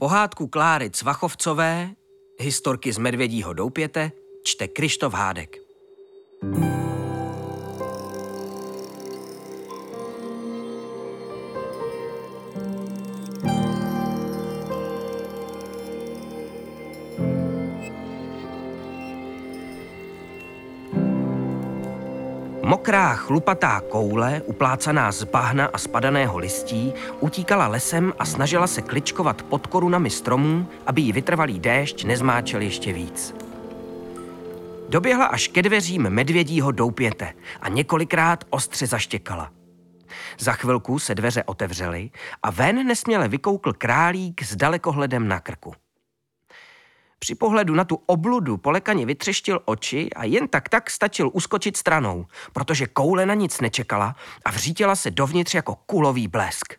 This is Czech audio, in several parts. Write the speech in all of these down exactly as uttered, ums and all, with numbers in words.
Pohádku Kláry Svachovcové, historky z Medvědího doupěte, čte Kristof Hádek. Mokrá chlupatá koule, uplácaná z bahna a spadaného listí, utíkala lesem a snažila se kličkovat pod korunami stromů, aby ji vytrvalý déšť nezmáčel ještě víc. Doběhla až ke dveřím Medvědího doupěte a několikrát ostře zaštěkala. Za chvilku se dveře otevřely a ven nesměle vykoukl králík s dalekohledem na krku. Při pohledu na tu obludu polekaně vytřeštil oči a jen tak tak stačil uskočit stranou, protože koule na nic nečekala a vřítila se dovnitř jako kulový blesk.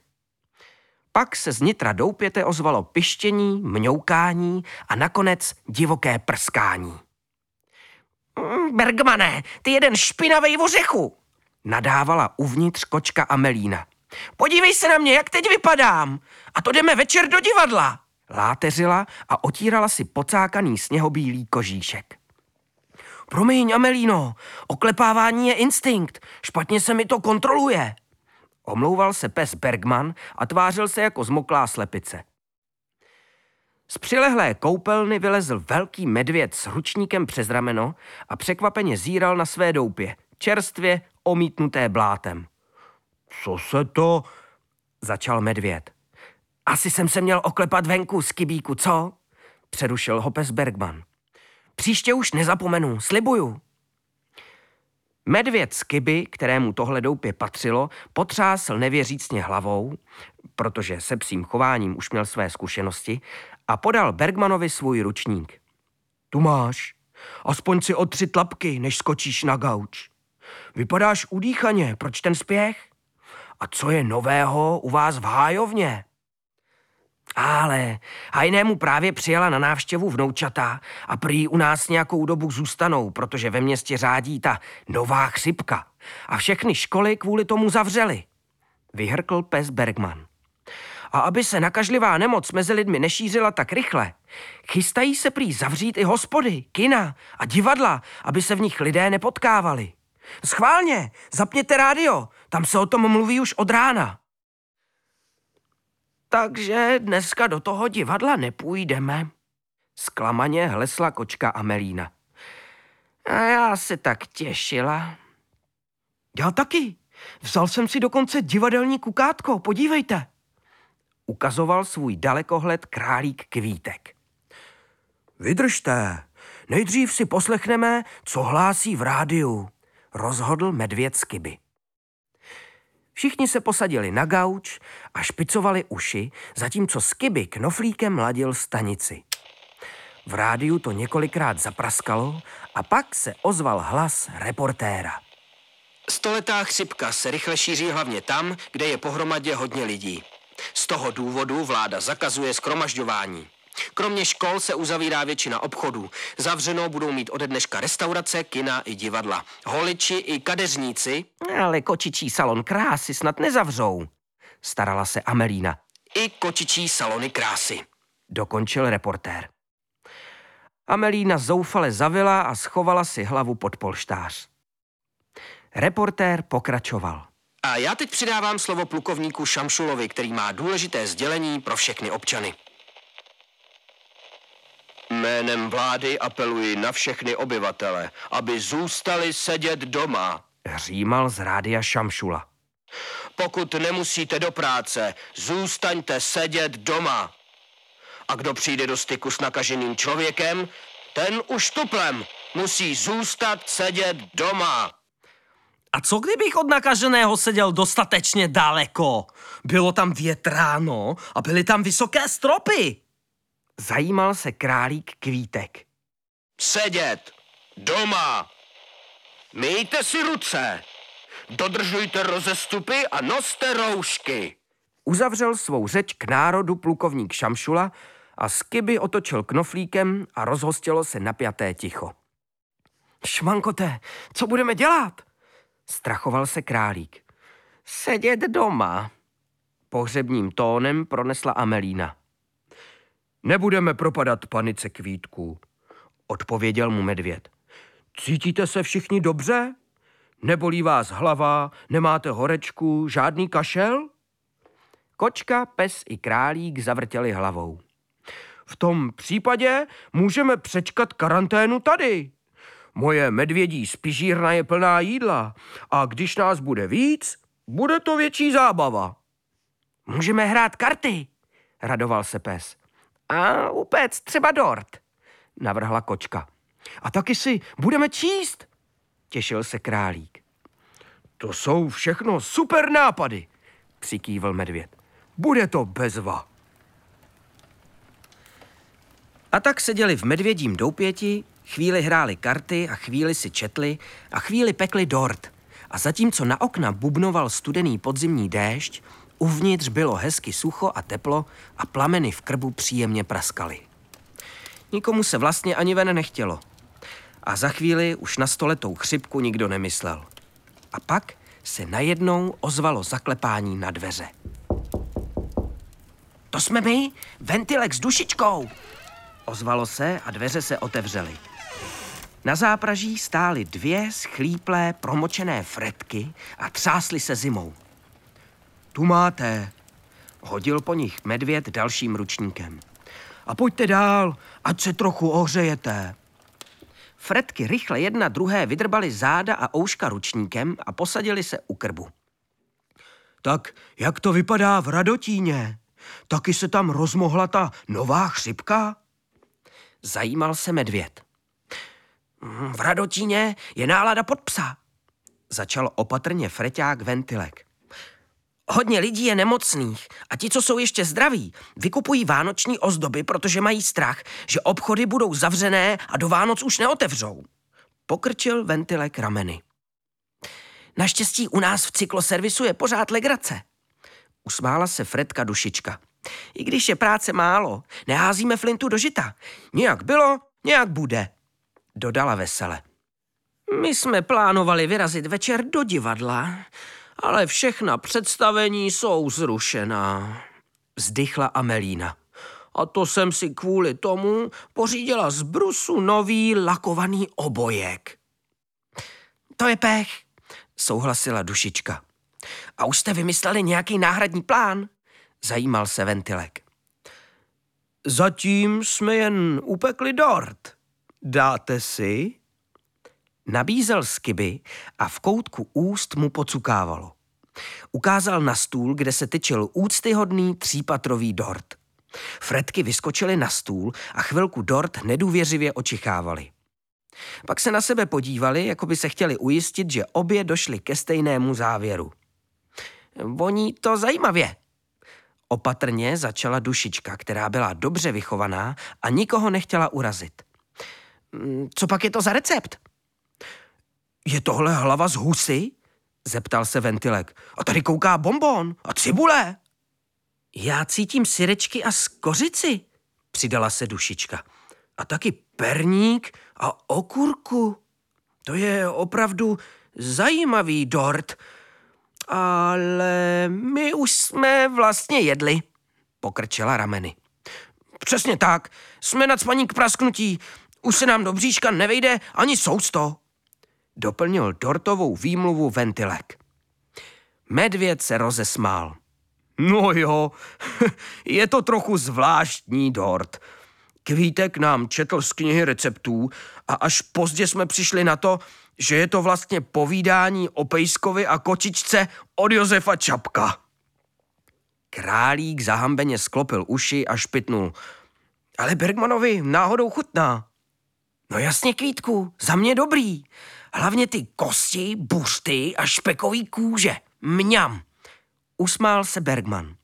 Pak se znitra doupěte ozvalo pištění, mňoukání a nakonec divoké prskání. Bergmane, ty jeden špinavej vořechu, nadávala uvnitř kočka Amelína. Podívej se na mě, jak teď vypadám, a to jdeme večer do divadla. Láteřila a otírala si pocákaný sněhobílý kožíšek. Promiň, Amelíno, oklepávání je instinkt, špatně se mi to kontroluje. Omlouval se pes Bergman a tvářil se jako zmoklá slepice. Z přilehlé koupelny vylezl velký medvěd s ručníkem přes rameno a překvapeně zíral na své doupě, čerstvě omítnuté blátem. Co se to... začal medvěd. Asi jsem se měl oklepat venku z kybíku, co? Přerušil ho pes Bergman. Příště už nezapomenu, slibuju. Medvěd z kyby, kterému tohle doupě patřilo, potřásl nevěřícně hlavou, protože se psím chováním už měl své zkušenosti, a podal Bergmanovi svůj ručník. Tu máš, aspoň si o tři tlapky, než skočíš na gauč. Vypadáš udýchaně, proč ten spěch? A co je nového u vás v hájovně? Ale hajnému právě přijela na návštěvu vnoučata a prý u nás nějakou dobu zůstanou, protože ve městě řádí ta nová chřipka a všechny školy kvůli tomu zavřely, vyhrkl pes Bergman. A aby se nakažlivá nemoc mezi lidmi nešířila tak rychle, chystají se prý zavřít i hospody, kina a divadla, aby se v nich lidé nepotkávali. Schválně, zapněte rádio, tam se o tom mluví už od rána. Takže dneska do toho divadla nepůjdeme, zklamaně hlesla kočka Amelína. A já se tak těšila. Já taky. Vzal jsem si dokonce divadelní kukátko, podívejte. Ukazoval svůj dalekohled králík Kvítek. Vydržte, nejdřív si poslechneme, co hlásí v rádiu, rozhodl medvěd z kyby. Všichni se posadili na gauč a špicovali uši, zatímco Skiby knoflíkem ladil stanici. V rádiu to několikrát zapraskalo a pak se ozval hlas reportéra. Stoletá chřipka se rychle šíří hlavně tam, kde je pohromadě hodně lidí. Z toho důvodu vláda zakazuje shromažďování. Kromě škol se uzavírá většina obchodů. Zavřenou budou mít ode dneška restaurace, kina i divadla. Holiči i kadeřníci... Ale kočičí salon krásy snad nezavřou, starala se Amelína. I kočičí salony krásy, dokončil reportér. Amelína zoufale zavila a schovala si hlavu pod polštář. Reportér pokračoval. A já teď přidávám slovo plukovníku Šamšulovi, který má důležité sdělení pro všechny občany. Jménem vlády apeluji na všechny obyvatele, aby zůstali sedět doma, hřímal z rádia Šamšula. Pokud nemusíte do práce, zůstaňte sedět doma. A kdo přijde do styku s nakaženým člověkem, ten už tuplem musí zůstat sedět doma. A co kdybych od nakaženého seděl dostatečně daleko? Bylo tam větráno a byly tam vysoké stropy. Zajímal se králík Kvítek. Sedět! Doma! Myjte si ruce! Dodržujte rozestupy a noste roušky! Uzavřel svou řeč k národu plukovník Šamšula a z kyby otočil knoflíkem a rozhostilo se napjaté ticho. Šmankote, co budeme dělat? Strachoval se králík. Sedět doma! Pohřebním tónem pronesla Amelína. Nebudeme propadat panice kvítků, odpověděl mu medvěd. Cítíte se všichni dobře? Nebolí vás hlava, nemáte horečku, žádný kašel? Kočka, pes i králík zavrtěli hlavou. V tom případě můžeme přečkat karanténu tady. Moje medvědí spižírna je plná jídla a když nás bude víc, bude to větší zábava. Můžeme hrát karty, radoval se pes. A upéct třeba dort, navrhla kočka. A taky si budeme číst, těšil se králík. To jsou všechno super nápady, přikývl medvěd. Bude to bezva. A tak seděli v medvědím doupěti, chvíli hráli karty a chvíli si četli a chvíli pekli dort. A zatímco na okna bubnoval studený podzimní déšť, uvnitř bylo hezky sucho a teplo a plameny v krbu příjemně praskaly. Nikomu se vlastně ani ven nechtělo. A za chvíli už na stoletou chřipku nikdo nemyslel. A pak se najednou ozvalo zaklepání na dveře. To jsme my, Ventilek s dušičkou! Ozvalo se a dveře se otevřely. Na zápraží stály dvě schlíplé, promočené fretky a třásly se zimou. Tu máte, hodil po nich medvěd dalším ručníkem. A pojďte dál, ať se trochu ohřejete. Fretky rychle jedna druhé vydrbali záda a ouška ručníkem a posadili se u krbu. Tak jak to vypadá v Radotíně? Taky se tam rozmohla ta nová chřipka? Zajímal se medvěd. V Radotíně je nálada pod psa, začal opatrně freťák Ventilek. Hodně lidí je nemocných a ti, co jsou ještě zdraví, vykupují vánoční ozdoby, protože mají strach, že obchody budou zavřené a do Vánoc už neotevřou. Pokrčil Ventilek rameny. Naštěstí u nás v cykloservisu je pořád legrace. Usmála se Fredka Dušička. I když je práce málo, neházíme flintu do žita. Nějak bylo, nějak bude, dodala vesele. My jsme plánovali vyrazit večer do divadla, ale všechna představení jsou zrušená, vzdychla Amelína. A to jsem si kvůli tomu pořídila z brusu nový lakovaný obojek. To je pech, souhlasila Dušička. A už jste vymysleli nějaký náhradní plán? Zajímal se Ventilek. Zatím jsme jen upekli dort. Dáte si? Nabízel skiby a v koutku úst mu pocukávalo. Ukázal na stůl, kde se tyčil úctyhodný třípatrový dort. Fretky vyskočily na stůl a chvilku dort nedůvěřivě očichávali. Pak se na sebe podívali, jako by se chtěli ujistit, že obě došly ke stejnému závěru. Voní to zajímavě. Opatrně začala Dušička, která byla dobře vychovaná a nikoho nechtěla urazit. Co pak je to za recept? Je tohle hlava z husy? Zeptal se Ventilek. A tady kouká bonbon a cibule. Já cítím syrečky a skořici, přidala se Dušička. A taky perník a okurku. To je opravdu zajímavý dort. Ale my už jsme vlastně jedli, pokrčela rameny. Přesně tak, jsme nacpaní k prasknutí. Už se nám do bříška nevejde ani sousto, doplnil dortovou výmluvu Ventilek. Medvěd se rozesmál. No jo, je to trochu zvláštní dort. Kvítek nám četl z knihy receptů a až pozdě jsme přišli na to, že je to vlastně povídání o pejskovi a kočičce od Josefa Čapka. Králík zahambeně sklopil uši a špitnul. Ale Bergmanovi náhodou chutná. No jasně, Kvítku, za mě dobrý. Hlavně ty kosti, buřty a špekový kůže. Mňam, usmál se Bergman.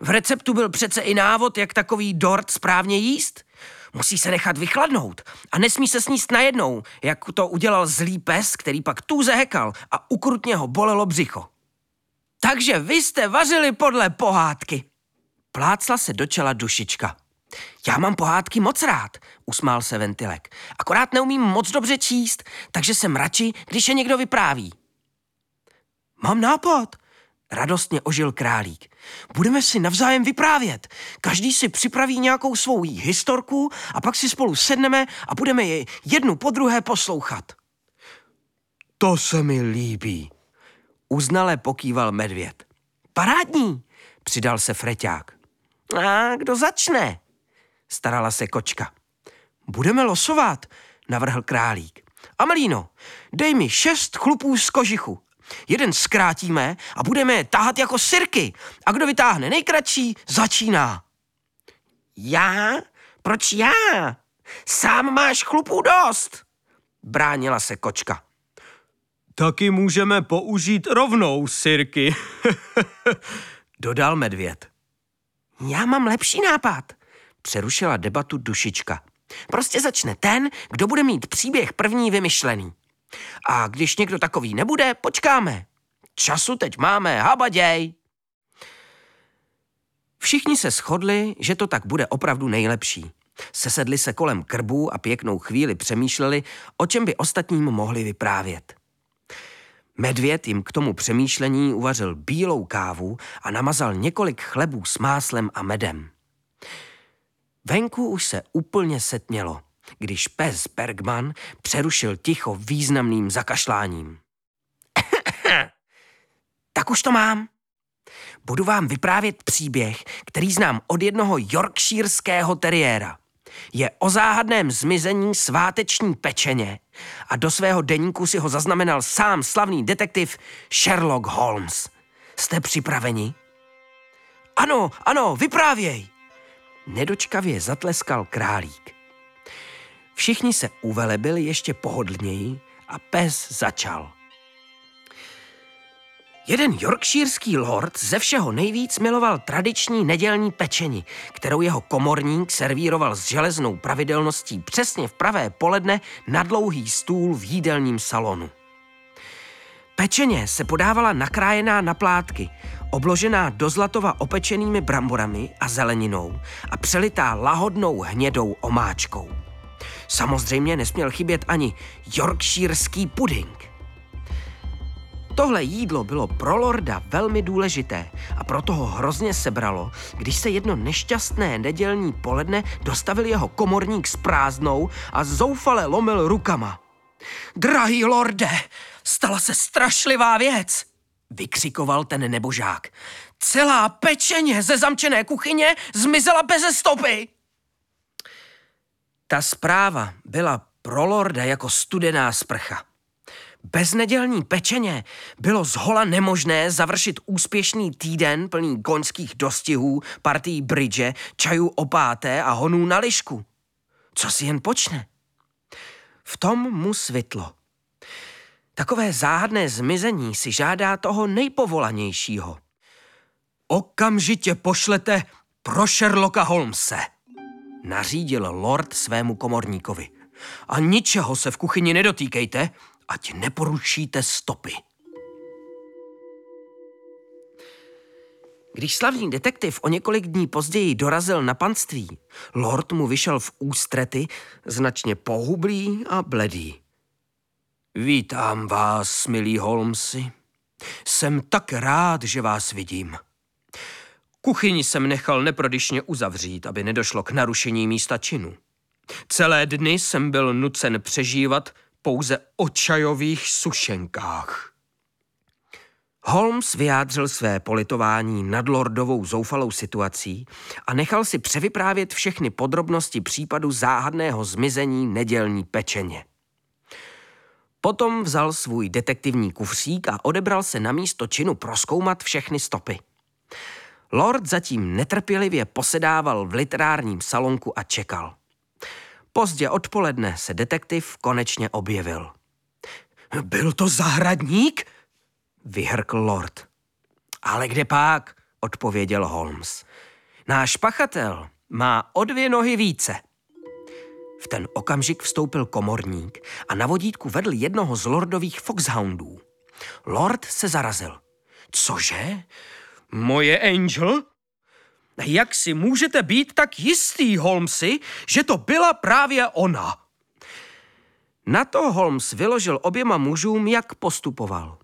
V receptu byl přece i návod, jak takový dort správně jíst. Musí se nechat vychladnout a nesmí se sníst najednou, jak to udělal zlý pes, který pak tuze hekal a ukrutně ho bolelo břicho. Takže vy jste vařili podle pohádky. Plácla se do čela Dušička. Já mám pohádky moc rád, usmál se Ventilek. Akorát neumím moc dobře číst, takže jsem radši, když je někdo vypráví. Mám nápad, Radostně ožil králík. Budeme si navzájem vyprávět. Každý si připraví nějakou svou historku a pak si spolu sedneme a budeme je jednu po druhé poslouchat. To se mi líbí, uznale pokýval medvěd. Parádní, přidal se Freťák. A kdo začne? Starala se kočka. Budeme losovat, navrhl králík. Amelíno, dej mi šest chlupů z kožichu. Jeden zkrátíme a budeme je tahat jako sirky. A kdo vytáhne nejkratší, začíná. Já? Proč já? Sám máš chlupů dost, bránila se kočka. Taky můžeme použít rovnou sirky, dodal medvěd. Já mám lepší nápad, přerušila debatu dušička. Prostě začne ten, kdo bude mít příběh první vymyšlený. A když někdo takový nebude, počkáme. Času teď máme habaděj. Všichni se shodli, že to tak bude opravdu nejlepší. Sesedli se kolem krbu a pěknou chvíli přemýšleli, o čem by ostatním mohli vyprávět. Medvěd jim k tomu přemýšlení uvařil bílou kávu a namazal několik chlebů s máslem a medem. Venku už se úplně setmělo, když pes Bergman přerušil ticho významným zakašláním. Tak už to mám. Budu vám vyprávět příběh, který znám od jednoho yorkshírského teriéra. Je o záhadném zmizení sváteční pečeně a do svého deníku si ho zaznamenal sám slavný detektiv Sherlock Holmes. Jste připraveni? Ano, ano, vyprávěj! Nedočkavě zatleskal králík. Všichni se uvelebili ještě pohodlněji a pes začal. Jeden yorkshírský lord ze všeho nejvíc miloval tradiční nedělní pečeni, kterou jeho komorník servíroval s železnou pravidelností přesně v pravé poledne na dlouhý stůl v jídelním salonu. Pečeně se podávala nakrájená na plátky, obložená do zlatova opečenými bramborami a zeleninou a přelitá lahodnou hnědou omáčkou. Samozřejmě nesměl chybět ani yorkshírský puding. Tohle jídlo bylo pro lorda velmi důležité a proto ho hrozně sebralo, když se jedno nešťastné nedělní poledne dostavil jeho komorník s prázdnou a zoufale lomil rukama. Drahý lorde, stala se strašlivá věc, vykřikoval ten nebožák. Celá pečeně ze zamčené kuchyně zmizela beze stopy. Ta zpráva byla pro lorda jako studená sprcha. Bez nedělní pečeně bylo zhola nemožné završit úspěšný týden plný koňských dostihů, partií bridge, čajů o páté a honů na lišku. Co si jen počne? V tom mu svitlo. Takové záhadné zmizení si žádá toho nejpovolanějšího. Okamžitě pošlete pro Sherlocka Holmese, nařídil lord svému komorníkovi. A ničeho se v kuchyni nedotýkejte, ať neporušíte stopy. Když slavný detektiv o několik dní později dorazil na panství, lord mu vyšel v ústrety, značně pohublý a bledý. Vítám vás, milý Holmesi. Jsem tak rád, že vás vidím. Kuchyni jsem nechal neprodyšně uzavřít, aby nedošlo k narušení místa činu. Celé dny jsem byl nucen přežívat pouze o čajových sušenkách. Holmes vyjádřil své politování nad lordovou zoufalou situací a nechal si převyprávět všechny podrobnosti případu záhadného zmizení nedělní pečeně. Potom vzal svůj detektivní kufřík a odebral se na místo činu prozkoumat všechny stopy. Lord zatím netrpělivě posedával v literárním salonku a čekal. Pozdě odpoledne se detektiv konečně objevil. Byl to zahradník? Vyhrkl lord. Ale kde pak, odpověděl Holmes. Náš pachatel má o dvě nohy více. V ten okamžik vstoupil komorník a na vodítku vedl jednoho z lordových foxhoundů. Lord se zarazil. Cože? Moje Angel? Jak si můžete být tak jistý, Holmesi, že to byla právě ona? Na to Holmes vyložil oběma mužům, jak postupoval.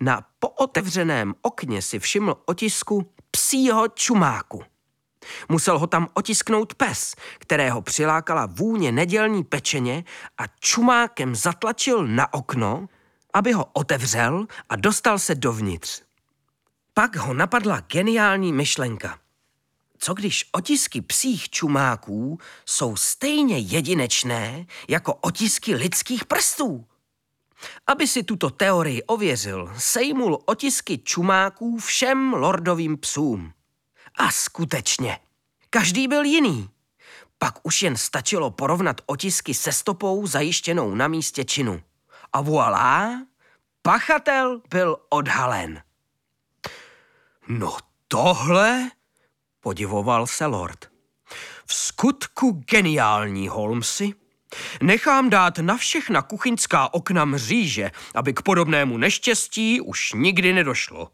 Na pootevřeném okně si všiml otisku psího čumáku. Musel ho tam otisknout pes, kterého přilákala vůně nedělní pečeně a čumákem zatlačil na okno, aby ho otevřel a dostal se dovnitř. Pak ho napadla geniální myšlenka. Co když otisky psích čumáků jsou stejně jedinečné jako otisky lidských prstů? Aby si tuto teorii ověřil, sejmul otisky čumáků všem lordovým psům. A skutečně, každý byl jiný. Pak už jen stačilo porovnat otisky se stopou zajištěnou na místě činu. A voilà, pachatel byl odhalen. No tohle, podivoval se lord. V skutku geniální, Holmesi. Nechám dát na všechna kuchyňská okna mříže, aby k podobnému neštěstí už nikdy nedošlo.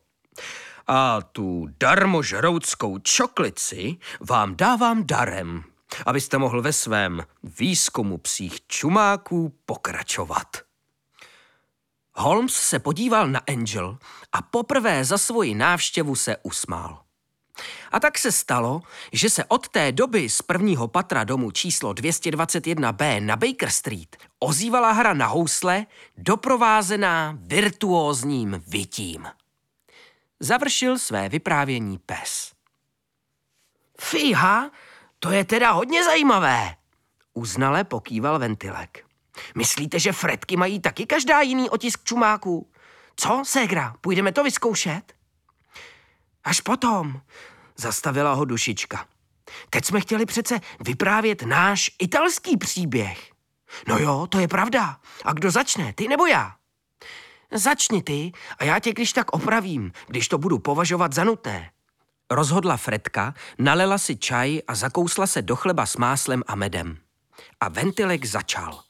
A tu darmožrouckou čoklici vám dávám darem, abyste mohl ve svém výzkumu psích čumáků pokračovat. Holmes se podíval na Angel a poprvé za svoji návštěvu se usmál. A tak se stalo, že se od té doby z prvního patra domu číslo dvě stě dvacet jedna bé na Baker Street ozývala hra na housle, doprovázená virtuózním vytím. Završil své vyprávění pes. Fíha, to je teda hodně zajímavé, uznale pokýval Ventilek. Myslíte, že Fredky mají taky každá jiný otisk čumáků? Co, ségra, půjdeme to vyzkoušet? Až potom, zastavila ho Dušička. Teď jsme chtěli přece vyprávět náš italský příběh. No jo, to je pravda. A kdo začne, ty nebo já? Začni ty a já tě když tak opravím, když to budu považovat za nutné. Rozhodla Fredka, nalela si čaj a zakousla se do chleba s máslem a medem. A Ventilek začal.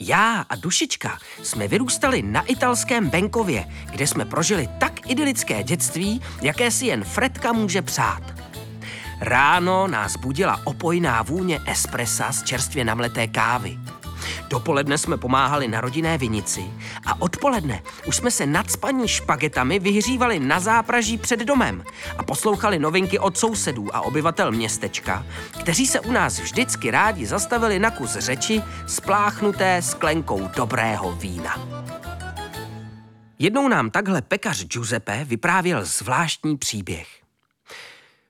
Já a Dušička jsme vyrůstali na italském venkově, kde jsme prožili tak idylické dětství, jaké si jen Fredka může přát. Ráno nás budila opojná vůně espressa z čerstvě namleté kávy. Dopoledne jsme pomáhali na rodinné vinici a odpoledne už jsme se nacpaní špagetami vyhřívali na zápraží před domem a poslouchali novinky od sousedů a obyvatel městečka, kteří se u nás vždycky rádi zastavili na kus řeči spláchnuté sklenkou dobrého vína. Jednou nám takhle pekař Giuseppe vyprávěl zvláštní příběh.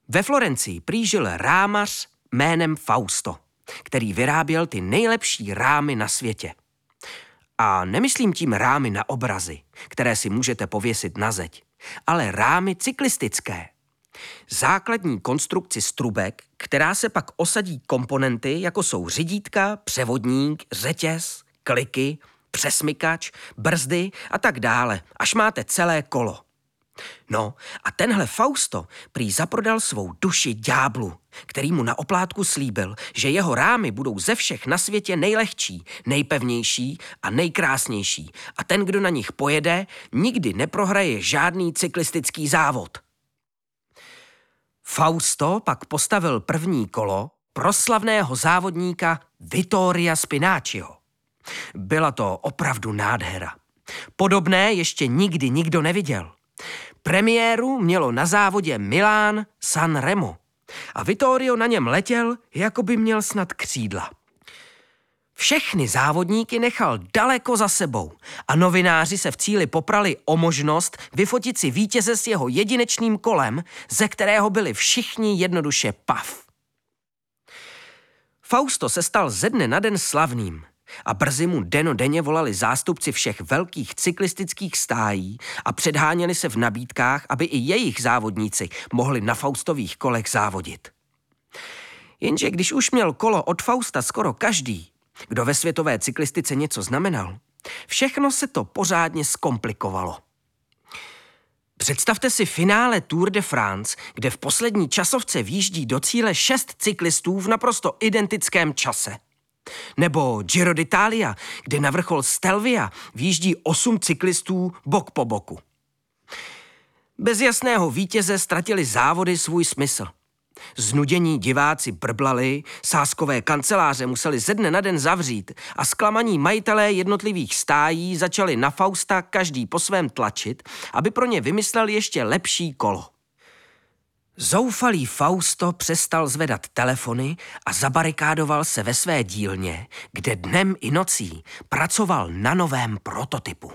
Ve Florencii prý žil rámař jménem Fausto, který vyráběl ty nejlepší rámy na světě. A nemyslím tím rámy na obrazy, které si můžete pověsit na zeď, ale rámy cyklistické. Základní konstrukci strubek, která se pak osadí komponenty, jako jsou řidítka, převodník, řetěz, kliky, přesmykač, brzdy a tak dále, až máte celé kolo. No a tenhle Fausto prý zaprodal svou duši ďáblu, který mu na oplátku slíbil, že jeho rámy budou ze všech na světě nejlehčí, nejpevnější a nejkrásnější a ten, kdo na nich pojede, nikdy neprohraje žádný cyklistický závod. Fausto pak postavil první kolo pro slavného závodníka Vittoria Spinacchio. Byla to opravdu nádhera. Podobné ještě nikdy nikdo neviděl. Premiéru mělo na závodě Milán Sanremo a Vittorio na něm letěl, jako by měl snad křídla. Všechny závodníky nechal daleko za sebou a novináři se v cíli poprali o možnost vyfotit si vítěze s jeho jedinečným kolem, ze kterého byli všichni jednoduše pav. Fausto se stal ze dne na den slavným. A brzy mu denodenně volali zástupci všech velkých cyklistických stájí a předháněli se v nabídkách, aby i jejich závodníci mohli na Faustových kolech závodit. Jenže když už měl kolo od Fausta skoro každý, kdo ve světové cyklistice něco znamenal, všechno se to pořádně zkomplikovalo. Představte si finále Tour de France, kde v poslední časovce vjíždí do cíle šest cyklistů v naprosto identickém čase. Nebo Giro d'Italia, kde na vrchol Stelvia vjíždí osm cyklistů bok po boku. Bez jasného vítěze ztratili závody svůj smysl. Znudění diváci brblali, sázkové kanceláře museli ze dne na den zavřít a zklamaní majitelé jednotlivých stájí začali na Fausta každý po svém tlačit, aby pro ně vymyslel ještě lepší kolo. Zoufalý Fausto přestal zvedat telefony a zabarikádoval se ve své dílně, kde dnem i nocí pracoval na novém prototypu.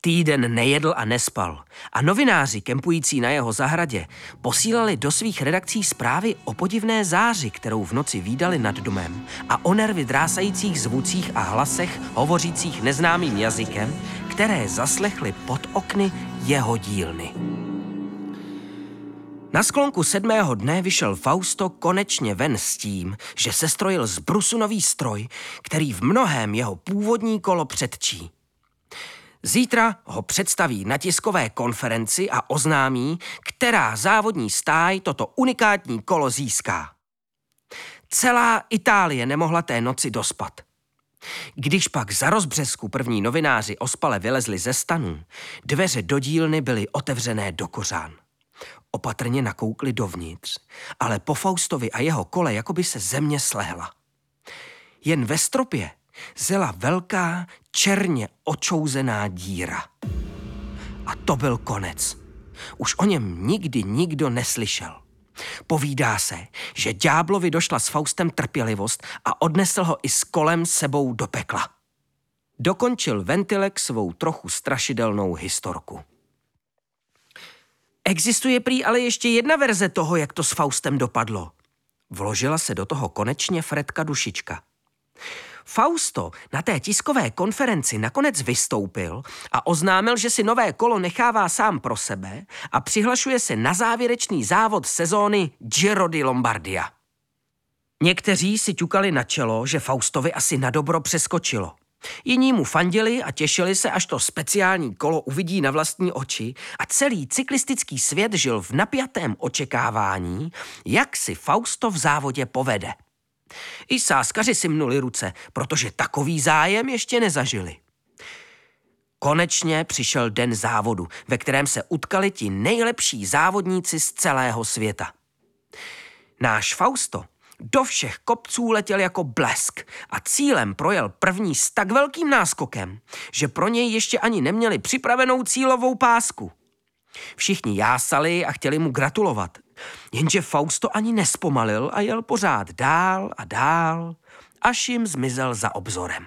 Týden nejedl a nespal a novináři, kempující na jeho zahradě, posílali do svých redakcí zprávy o podivné záři, kterou v noci vídali nad domem, a o nervy drásajících zvucích a hlasech hovořících neznámým jazykem, které zaslechly pod okny jeho dílny. Na sklonku sedmého dne vyšel Fausto konečně ven s tím, že sestrojil z brusu nový stroj, který v mnohém jeho původní kolo předčí. Zítra ho představí na tiskové konferenci a oznámí, která závodní stáj toto unikátní kolo získá. Celá Itálie nemohla té noci dospat. Když pak za rozbřesku první novináři ospale vylezli ze stanů, dveře do dílny byly otevřené do kořán. Opatrně nakoukli dovnitř, ale po Faustovi a jeho kole jakoby se země slehla. Jen ve stropě zela velká, černě očouzená díra. A to byl konec. Už o něm nikdy nikdo neslyšel. Povídá se, že ďáblovi došla s Faustem trpělivost a odnesl ho i s kolem sebou do pekla. Dokončil Ventilek svou trochu strašidelnou historku. Existuje prý ale ještě jedna verze toho, jak to s Faustem dopadlo. Vložila se do toho konečně Fredka Dušička. Fausto na té tiskové konferenci nakonec vystoupil a oznámil, že si nové kolo nechává sám pro sebe a přihlašuje se na závěrečný závod sezóny Giro di Lombardia. Někteří si ťukali na čelo, že Faustovi asi nadobro přeskočilo. Jiní mu fandili a těšili se, až to speciální kolo uvidí na vlastní oči, a celý cyklistický svět žil v napjatém očekávání, jak si Fausto v závodě povede. I sázkaři si mnuli ruce, protože takový zájem ještě nezažili. Konečně přišel den závodu, ve kterém se utkali ti nejlepší závodníci z celého světa. Náš Fausto do všech kopců letěl jako blesk a cílem projel první s tak velkým náskokem, že pro něj ještě ani neměli připravenou cílovou pásku. Všichni jásali a chtěli mu gratulovat, jenže Fausto ani nespomalil a jel pořád dál a dál, až jim zmizel za obzorem.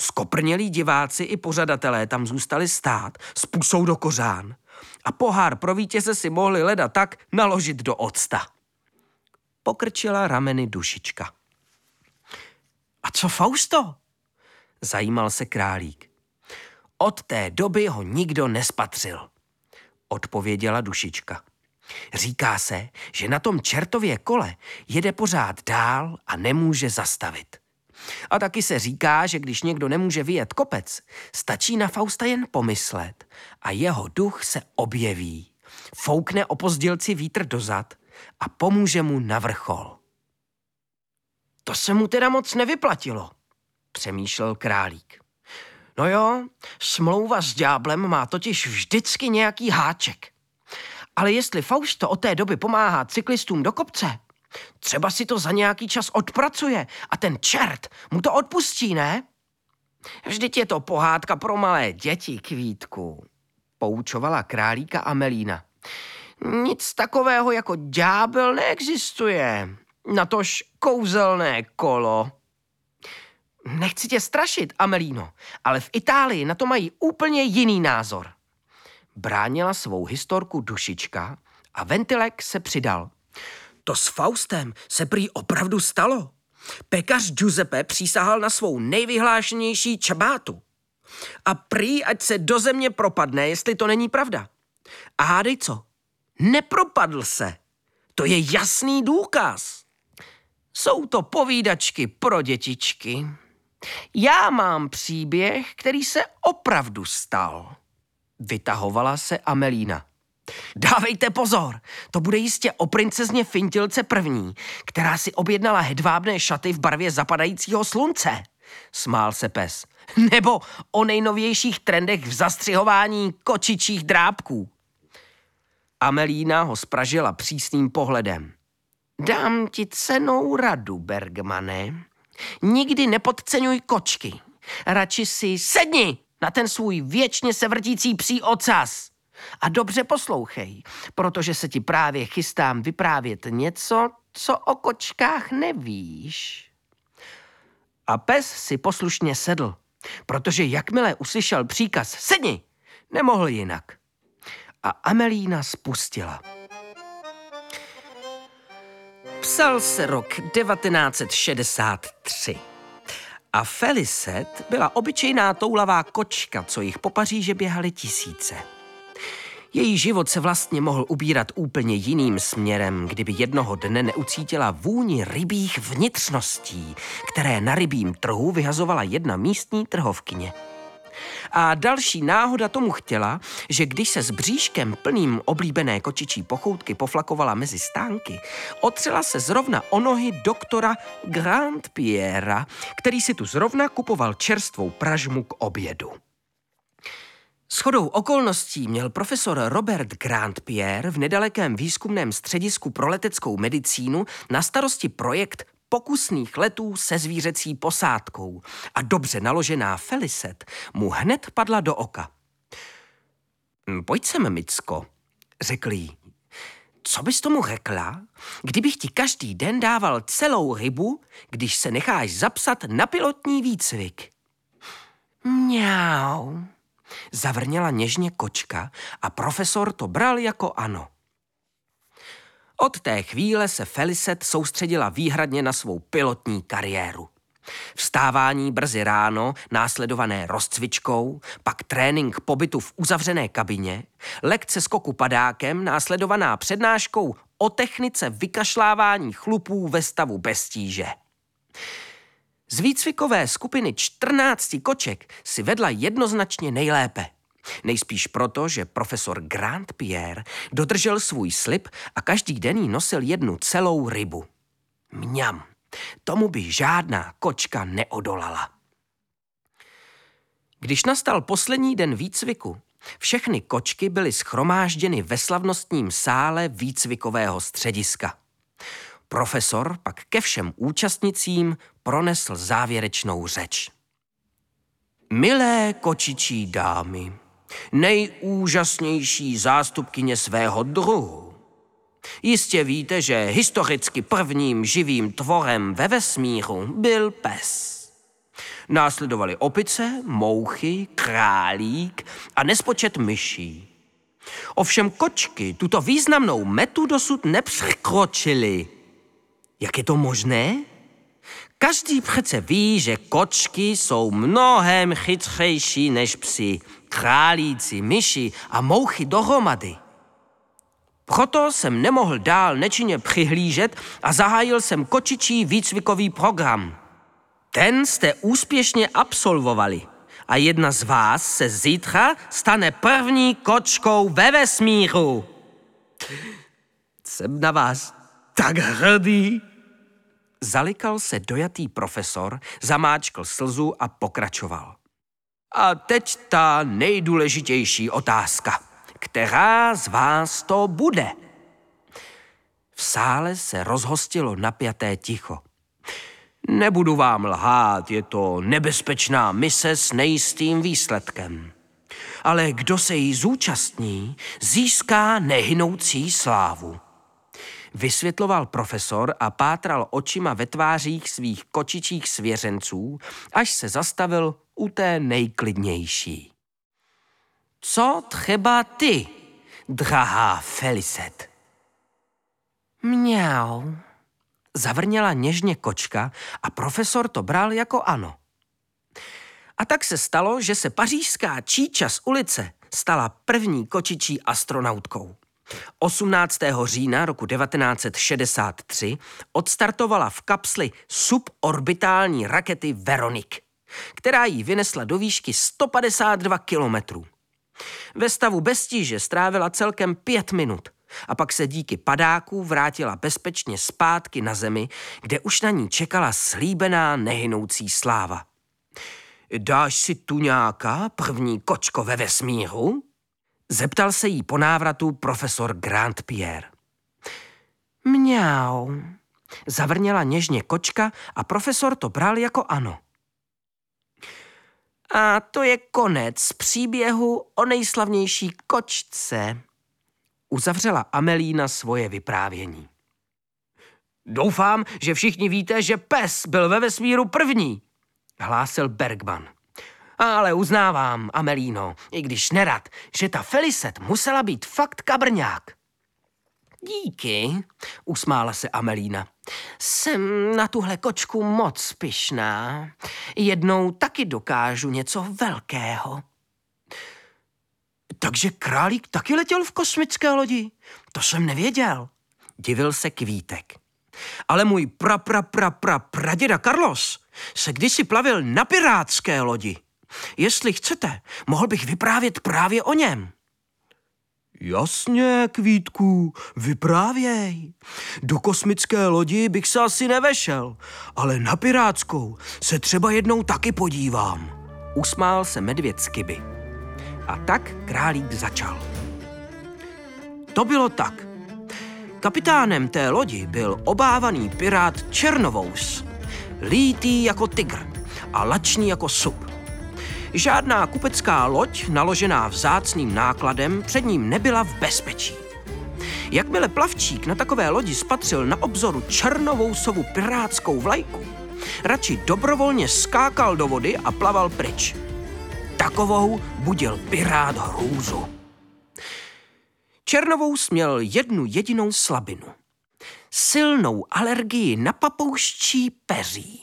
Skoprnělí diváci i pořadatelé tam zůstali stát s pusou do kořán a pohár pro vítěze si mohli leda tak naložit do octa. Pokrčila rameny Dušička. A co Fausto? Zajímal se králík. Od té doby ho nikdo nespatřil, odpověděla Dušička. Říká se, že na tom čertově kole jede pořád dál a nemůže zastavit. A taky se říká, že když někdo nemůže vyjet kopec, stačí na Fausta jen pomyslet a jeho duch se objeví. Foukne opozdělci vítr dozad a pomůže mu na vrchol. To se mu teda moc nevyplatilo, přemýšlel králík. No jo, smlouva s ďáblem má totiž vždycky nějaký háček. Ale jestli Fausto od té doby pomáhá cyklistům do kopce, třeba si to za nějaký čas odpracuje a ten čert mu to odpustí, ne? Vždyť je to pohádka pro malé děti, Kvídku, poučovala králíka Amelína. Nic takového jako ďábel neexistuje, natož kouzelné kolo. Nechci tě strašit, Amelíno, ale v Itálii na to mají úplně jiný názor. Bránila svou historku Dušička a Ventilek se přidal. To s Faustem se prý opravdu stalo. Pekař Giuseppe přísahal na svou nejvyhlášenější čabátu. A prý, ať se do země propadne, jestli to není pravda. A hádej co? Nepropadl se. To je jasný důkaz. Jsou to povídačky pro dětičky. Já mám příběh, který se opravdu stal. Vytahovala se Amelína. Dávejte pozor, to bude jistě o princezně Fintilce první, která si objednala hedvábné šaty v barvě zapadajícího slunce, smál se pes. Nebo o nejnovějších trendech v zastřihování kočičích drápků. Amelína ho spražila přísným pohledem. Dám ti cennou radu, Bergmane. Nikdy nepodceňuj kočky. Radši si sedni na ten svůj věčně se vrtící psí ocas. A dobře poslouchej, protože se ti právě chystám vyprávět něco, co o kočkách nevíš. A pes si poslušně sedl, protože jakmile uslyšel příkaz sedni, nemohl jinak. A Amelína spustila. Psal se rok devatenáct set šedesát tři a Felicet byla obyčejná toulavá kočka, co jich po Paříži běhaly tisíce. Její život se vlastně mohl ubírat úplně jiným směrem, kdyby jednoho dne neucítila vůni rybích vnitřností, které na rybím trhu vyhazovala jedna místní trhovkyně. A další náhoda tomu chtěla, že když se s bříškem plným oblíbené kočičí pochoutky poflakovala mezi stánky, otřela se zrovna o nohy doktora Grandpierra, který si tu zrovna kupoval čerstvou pražmu k obědu. Shodou okolností měl profesor Robert Grandpierre v nedalekém výzkumném středisku pro leteckou medicínu na starosti projekt pokusných letů se zvířecí posádkou a dobře naložená Felicet mu hned padla do oka. Pojď sem, Micko, řekl jí. Co bys tomu řekla, kdybych ti každý den dával celou rybu, když se necháš zapsat na pilotní výcvik? Mňau, zavrněla něžně kočka a profesor to bral jako ano. Od té chvíle se Felicet soustředila výhradně na svou pilotní kariéru. Vstávání brzy ráno, následované rozcvičkou, pak trénink pobytu v uzavřené kabině, lekce skoku padákem, následovaná přednáškou o technice vykašlávání chlupů ve stavu bez tíže. Z výcvikové skupiny čtrnácti koček si vedla jednoznačně nejlépe. Nejspíš proto, že profesor Grandpierre dodržel svůj slib a každý den jí nosil jednu celou rybu. Mňam, tomu by žádná kočka neodolala. Když nastal poslední den výcviku, všechny kočky byly schromážděny ve slavnostním sále výcvikového střediska. Profesor pak ke všem účastnicím pronesl závěrečnou řeč. Milé kočičí dámy, nejúžasnější zástupkyně svého druhu. Jistě víte, že historicky prvním živým tvorem ve vesmíru byl pes. Následovaly opice, mouchy, králík a nespočet myší. Ovšem kočky tuto významnou metu dosud nepřekročily. Jak je to možné? Každý přece ví, že kočky jsou mnohem chytřejší než psi, králíci, myši a mouchy dohromady. Proto jsem nemohl dál nečinně přihlížet a zahájil jsem kočičí výcvikový program. Ten jste úspěšně absolvovali a jedna z vás se zítra stane první kočkou ve vesmíru. Jsem na vás tak hrdý. Zalikal se dojatý profesor, zamáčkl slzu a pokračoval. A teď ta nejdůležitější otázka. Která z vás to bude? V sále se rozhostilo napjaté ticho. Nebudu vám lhát, je to nebezpečná mise s nejistým výsledkem. Ale kdo se jí zúčastní, získá nehynoucí slávu. Vysvětloval profesor a pátral očima ve tvářích svých kočičích svěřenců, až se zastavil u té nejklidnější. Co třeba ty, drahá Felicet? Mňau, zavrněla něžně kočka a profesor to bral jako ano. A tak se stalo, že se pařížská číča z ulice stala první kočičí astronautkou. osmnáctého října roku devatenáct set šedesát tři odstartovala v kapsli suborbitální rakety Veronik, která ji vynesla do výšky sto padesát dva kilometrů. Ve stavu bez tíže strávila celkem pět minut a pak se díky padáku vrátila bezpečně zpátky na zemi, kde už na ní čekala slíbená nehynoucí sláva. Dáš si tuňáka, první kočko ve vesmíru? Zeptal se jí po návratu profesor Grandpierre. Mňau, zavrněla něžně kočka a profesor to bral jako ano. A to je konec příběhu o nejslavnější kočce, uzavřela Amelína svoje vyprávění. Doufám, že všichni víte, že pes byl ve vesmíru první, hlásil Bergman. Ale uznávám, Amelíno, i když nerad, že ta Felicet musela být fakt kabrňák. Díky, usmála se Amelína. Jsem na tuhle kočku moc pyšná. Jednou taky dokážu něco velkého. Takže králík taky letěl v kosmické lodi? To jsem nevěděl, divil se Kvítek. Ale můj pra pra pra pra praděda Carlos se kdysi plavil na pirátské lodi. Jestli chcete, mohl bych vyprávět právě o něm. Jasně, Kvítku, vyprávěj. Do kosmické lodi bych se asi nevešel, ale na pirátskou se třeba jednou taky podívám. Usmál se medvěd z kyby. A tak králík začal. To bylo tak. Kapitánem té lodi byl obávaný pirát Černovous, lítý jako tygr a lačný jako sup. Žádná kupecká loď, naložená vzácným nákladem, před ním nebyla v bezpečí. Jakmile plavčík na takové lodi spatřil na obzoru Černovousovu pirátskou vlajku, radši dobrovolně skákal do vody a plaval pryč. Takovou budil pirát hrůzu. Černovous měl jednu jedinou slabinu. Silnou alergii na papouščí peří.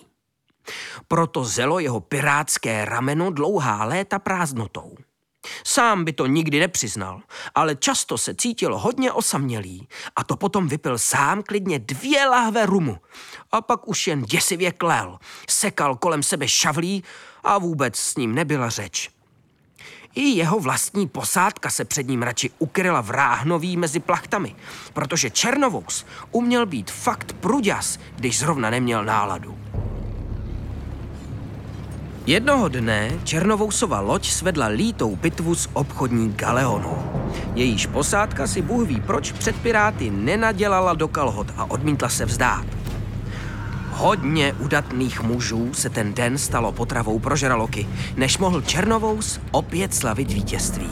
Proto zelo jeho pirátské rameno dlouhá léta prázdnotou. Sám by to nikdy nepřiznal, ale často se cítil hodně osamělý a to potom vypil sám klidně dvě lahve rumu. A pak už jen děsivě klel, sekal kolem sebe šavlí a vůbec s ním nebyla řeč. I jeho vlastní posádka se před ním radši ukryla v ráhnoví mezi plachtami, protože Černovous uměl být fakt pruďas, když zrovna neměl náladu. Jednoho dne Černovousova loď svedla lítou bitvu s obchodní galeonou. Jejíž posádka si Bůh ví proč před piráty nenadělala do kalhot a odmítla se vzdát. Hodně udatných mužů se ten den stalo potravou pro žraloky, než mohl Černovous opět slavit vítězství.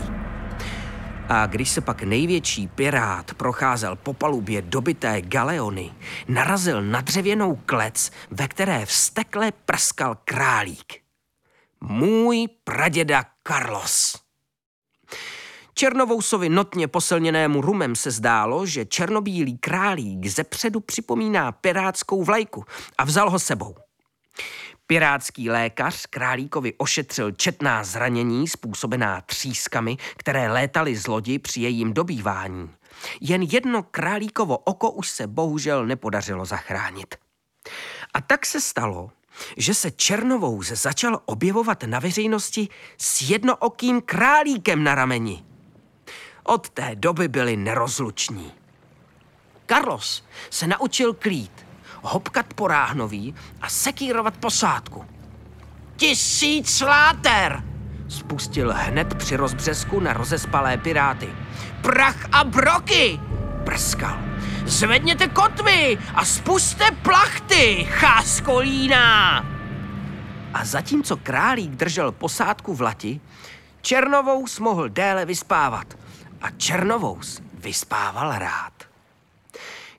A když se pak největší pirát procházel po palubě dobité galeony, narazil na dřevěnou klec, ve které vztekle prskal králík. Můj praděda Carlos. Černovousovi notně posilněnému rumem se zdálo, že černobílý králík ze předu připomíná pirátskou vlajku a vzal ho sebou. Pirátský lékař králíkovi ošetřil četná zranění způsobená třískami, které létaly z lodi při jejím dobývání. Jen jedno králíkovo oko už se bohužel nepodařilo zachránit. A tak se stalo, že se Černovous začal objevovat na veřejnosti s jednookým králíkem na rameni. Od té doby byli nerozluční. Carlos se naučil klít, hopkat po ráhnoví a sekírovat posádku. Tisíc láter! Spustil hned při rozbřesku na rozespalé piráty. Prach a broky! Prskal. Zvedněte kotvy a spuste plachty, cháskolína! A zatímco králík držel posádku v lati, Černovous mohl déle vyspávat a Černovous vyspával rád.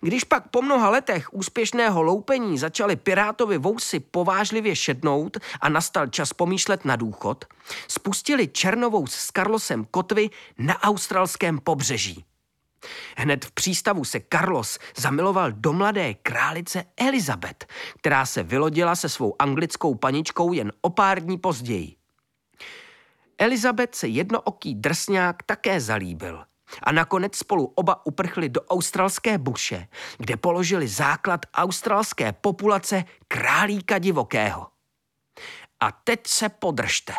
Když pak po mnoha letech úspěšného loupení začaly pirátovi vousy povážlivě šednout a nastal čas pomýšlet na důchod, spustili Černovous s Carlosem kotvy na australském pobřeží. Hned v přístavu se Carlos zamiloval do mladé králice Elizabeth, která se vylodila se svou anglickou paničkou jen o pár dní později. Elizabeth se jednooký drsňák také zalíbil. A nakonec spolu oba uprchli do australské buše, kde položili základ australské populace králíka divokého. A teď se podržte.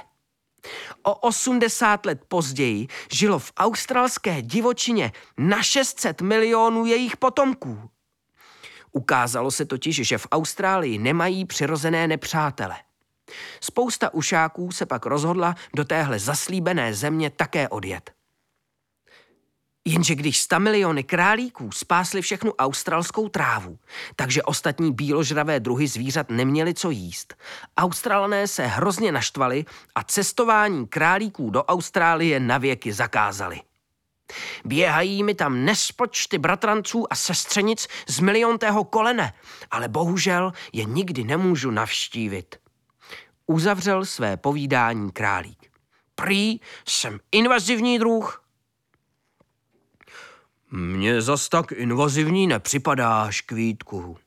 O osmdesát let později žilo v australské divočině na šest set milionů jejich potomků. Ukázalo se totiž, že v Austrálii nemají přirozené nepřátele. Spousta ušáků se pak rozhodla do téhle zaslíbené země také odjet. Jenže když stamiliony králíků spásly všechnu australskou trávu, takže ostatní bíložravé druhy zvířat neměli co jíst, Australané se hrozně naštvali a cestování králíků do Austrálie navěky zakázali. Běhají mi tam nespočty bratranců a sestřenic z miliontého kolene, ale bohužel je nikdy nemůžu navštívit. Uzavřel své povídání králík. Prý jsem invazivní druh. Mně zas tak invazivní nepřipadáš, Kvítku,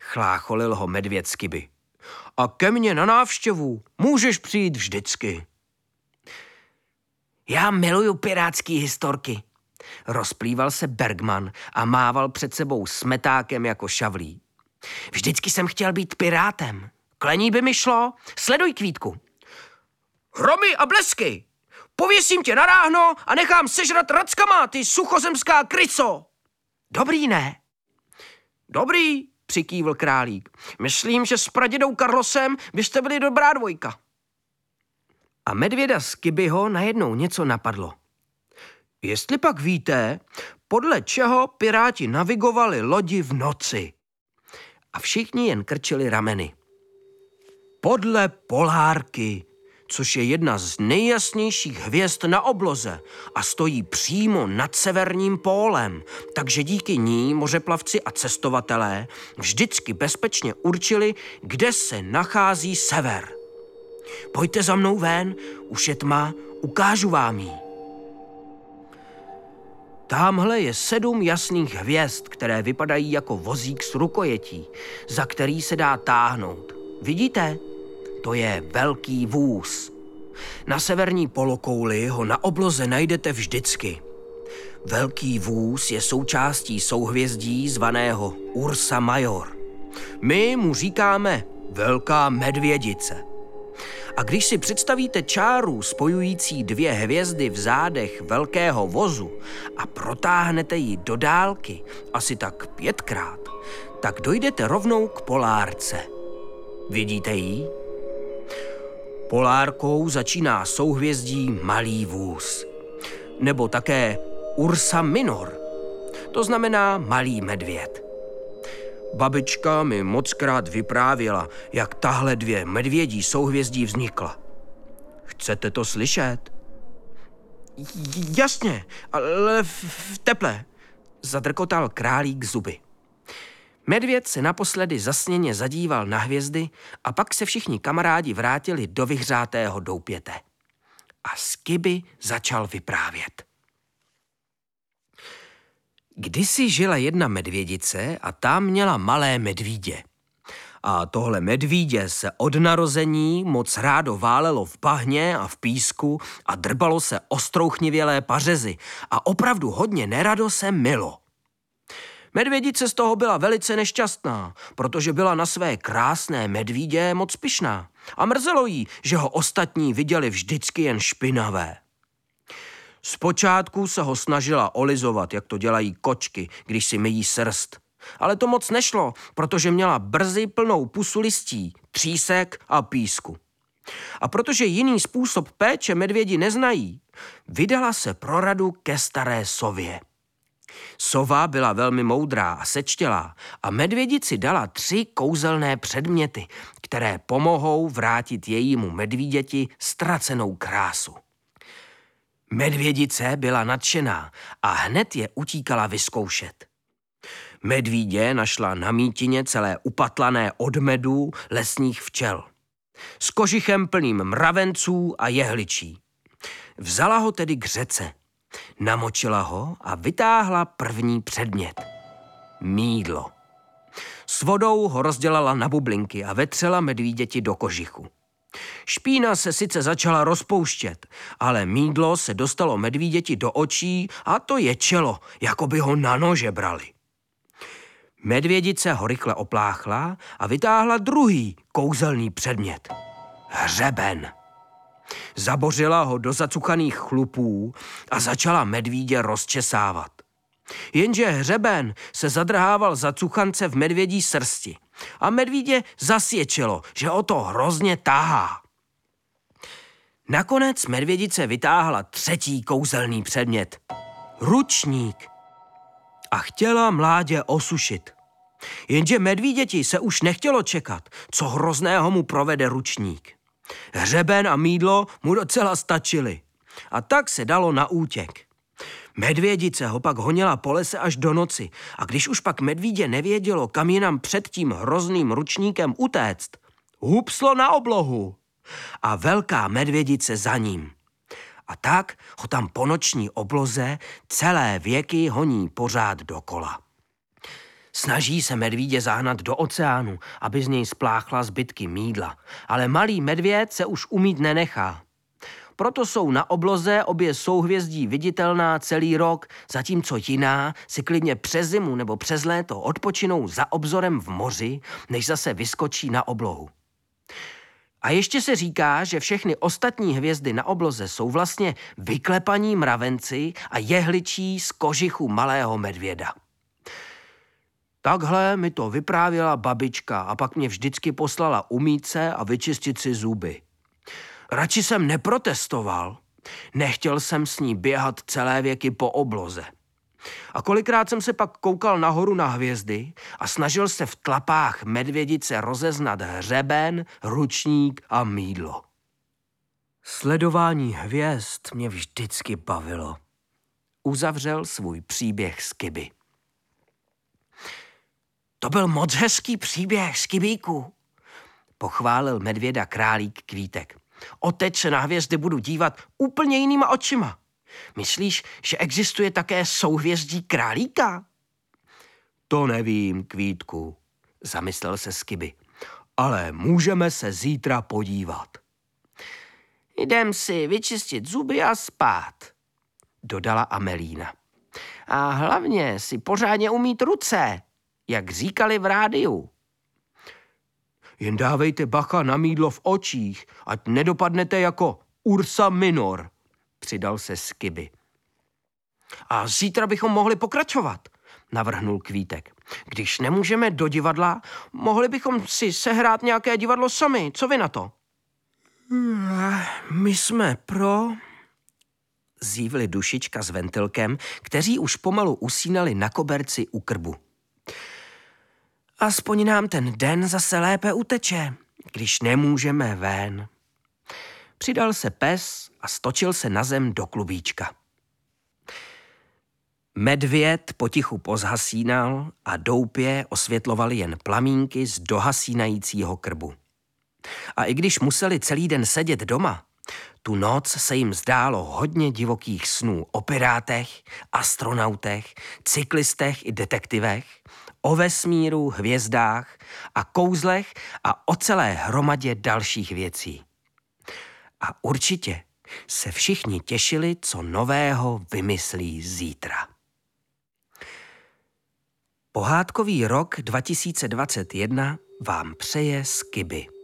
chlácholil ho medvěd z Kyby. A ke mně na návštěvu můžeš přijít vždycky. Já miluju pirátský historky, rozplýval se Bergman a mával před sebou smetákem jako šavlí. Vždycky jsem chtěl být pirátem. Klení by mi šlo. Sleduj, Kvítku. Hromy a blesky! Pověsím tě na ráhno a nechám sežrat rackama, ty suchozemská kryco. Dobrý, ne? Dobrý, přikývl králík. Myslím, že s pradědou Karlosem byste byli dobrá dvojka. A medvěda z Kybyho najednou něco napadlo. Jestli pak víte, podle čeho piráti navigovali lodi v noci. A všichni jen krčili rameny. Podle polárky, což je jedna z nejjasnějších hvězd na obloze a stojí přímo nad severním pólem, takže díky ní mořeplavci a cestovatelé vždycky bezpečně určili, kde se nachází sever. Pojďte za mnou ven, už je tma, ukážu vám ji. Támhle je sedm jasných hvězd, které vypadají jako vozík s rukojetí, za který se dá táhnout. Vidíte? To je velký vůz. Na severní polokouli ho na obloze najdete vždycky. Velký vůz je součástí souhvězdí zvaného Ursa Major. My mu říkáme Velká medvědice. A když si představíte čáru spojující dvě hvězdy v zádech velkého vozu a protáhnete ji do dálky asi tak pětkrát, tak dojdete rovnou k polárce. Vidíte ji? Polárkou začíná souhvězdí Malý vůz, nebo také Ursa Minor, to znamená Malý medvěd. Babička mi mockrát vyprávěla, jak tahle dvě medvědí souhvězdí vznikla. Chcete to slyšet? Jasně, ale v teple, zadrkotal králík zuby. Medvěd se naposledy zasněně zadíval na hvězdy a pak se všichni kamarádi vrátili do vyhřátého doupěte. A z Kyby začal vyprávět. Kdysi žila jedna medvědice a ta měla malé medvídě. A tohle medvídě se od narození moc rádo válelo v bahně a v písku a drbalo se o strouchnivělé pařezy a opravdu hodně nerado se milo. Medvědice z toho byla velice nešťastná, protože byla na své krásné medvídě moc pyšná a mrzelo jí, že ho ostatní viděli vždycky jen špinavé. Zpočátku se ho snažila olizovat, jak to dělají kočky, když si myjí srst. Ale to moc nešlo, protože měla brzy plnou pusu listí, třísek a písku. A protože jiný způsob péče medvědi neznají, vydala se pro radu ke staré sově. Sova byla velmi moudrá a sečtělá a medvědici dala tři kouzelné předměty, které pomohou vrátit jejímu medvíděti ztracenou krásu. Medvědice byla nadšená a hned je utíkala vyzkoušet. Medvídě našla na mítině celé upatlané od medu lesních včel s kožichem plným mravenců a jehličí. Vzala ho tedy k řece. Namočila ho a vytáhla první předmět. Mýdlo. S vodou ho rozdělala na bublinky a vetřela medvíděti do kožichu. Špína se sice začala rozpouštět, ale mýdlo se dostalo medvíděti do očí a to ječelo, jako by ho na nože brali. Medvědice ho rychle opláchla a vytáhla druhý kouzelný předmět. Hřeben. Zabořila ho do zacukaných chlupů a začala medvídě rozčesávat. Jenže hřeben se zadrhával za cuchance v medvědí srsti a medvídě zasvědčilo, že o to hrozně tahá. Nakonec medvědice vytáhla třetí kouzelný předmět. ručník a chtěla mládě osušit. Jenže medvíděti se už nechtělo čekat, co hrozného mu provede ručník. Hřeben a mýdlo mu docela stačily a tak se dalo na útěk. Medvědice ho pak honila po lese až do noci a když už pak medvídě nevědělo, kam jinam před tím hrozným ručníkem utéct, hupslo na oblohu a velká medvědice za ním. A tak ho tam po noční obloze celé věky honí pořád dokola. Snaží se medvídě zahnat do oceánu, aby z něj spláchla zbytky mýdla, ale malý medvěd se už umít nenechá. Proto jsou na obloze obě souhvězdí viditelná celý rok, zatímco jiná si klidně přes zimu nebo přes léto odpočinou za obzorem v moři, než zase vyskočí na oblohu. A ještě se říká, že všechny ostatní hvězdy na obloze jsou vlastně vyklepaní mravenci a jehličí z kožichu malého medvěda. Takhle mi to vyprávěla babička a pak mě vždycky poslala umýt se a vyčistit si zuby. Radši jsem neprotestoval, nechtěl jsem s ní běhat celé věky po obloze. A kolikrát jsem se pak koukal nahoru na hvězdy a snažil se v tlapách medvědice rozeznat hřeben, ručník a mýdlo. Sledování hvězd mě vždycky bavilo. Uzavřel svůj příběh Skiby. To byl moc hezký příběh, Skibíku, pochválil medvěda králík Kvítek. Od teď se na hvězdy budu dívat úplně jinýma očima. Myslíš, že existuje také souhvězdí králíka? To nevím, Kvítku, zamyslel se Skiby, ale můžeme se zítra podívat. Jdem si vyčistit zuby a spát, dodala Amelína. A hlavně si pořádně umýt ruce, jak říkali v rádiu. Jen dávejte bacha na mýdlo v očích, ať nedopadnete jako Ursa Minor, přidal se Skiby. A zítra bychom mohli pokračovat, navrhnul Kvítek. Když nemůžeme do divadla, mohli bychom si sehrát nějaké divadlo sami. Co vy na to? My jsme pro... Zívli Dušička s Ventilkem, kteří už pomalu usínali na koberci u krbu. Aspoň nám ten den zase lépe uteče, když nemůžeme ven. Přidal se pes a stočil se na zem do klubíčka. Medvěd potichu pozhasínal a doupě osvětlovaly jen plamínky z dohasínajícího krbu. A i když museli celý den sedět doma, tu noc se jim zdálo hodně divokých snů o pirátech, astronautech, cyklistech i detektivech, o vesmíru, hvězdách a kouzlech a o celé hromadě dalších věcí. A určitě se všichni těšili, co nového vymyslí zítra. Pohádkový rok dva tisíce dvacet jedna vám přeje Skiby.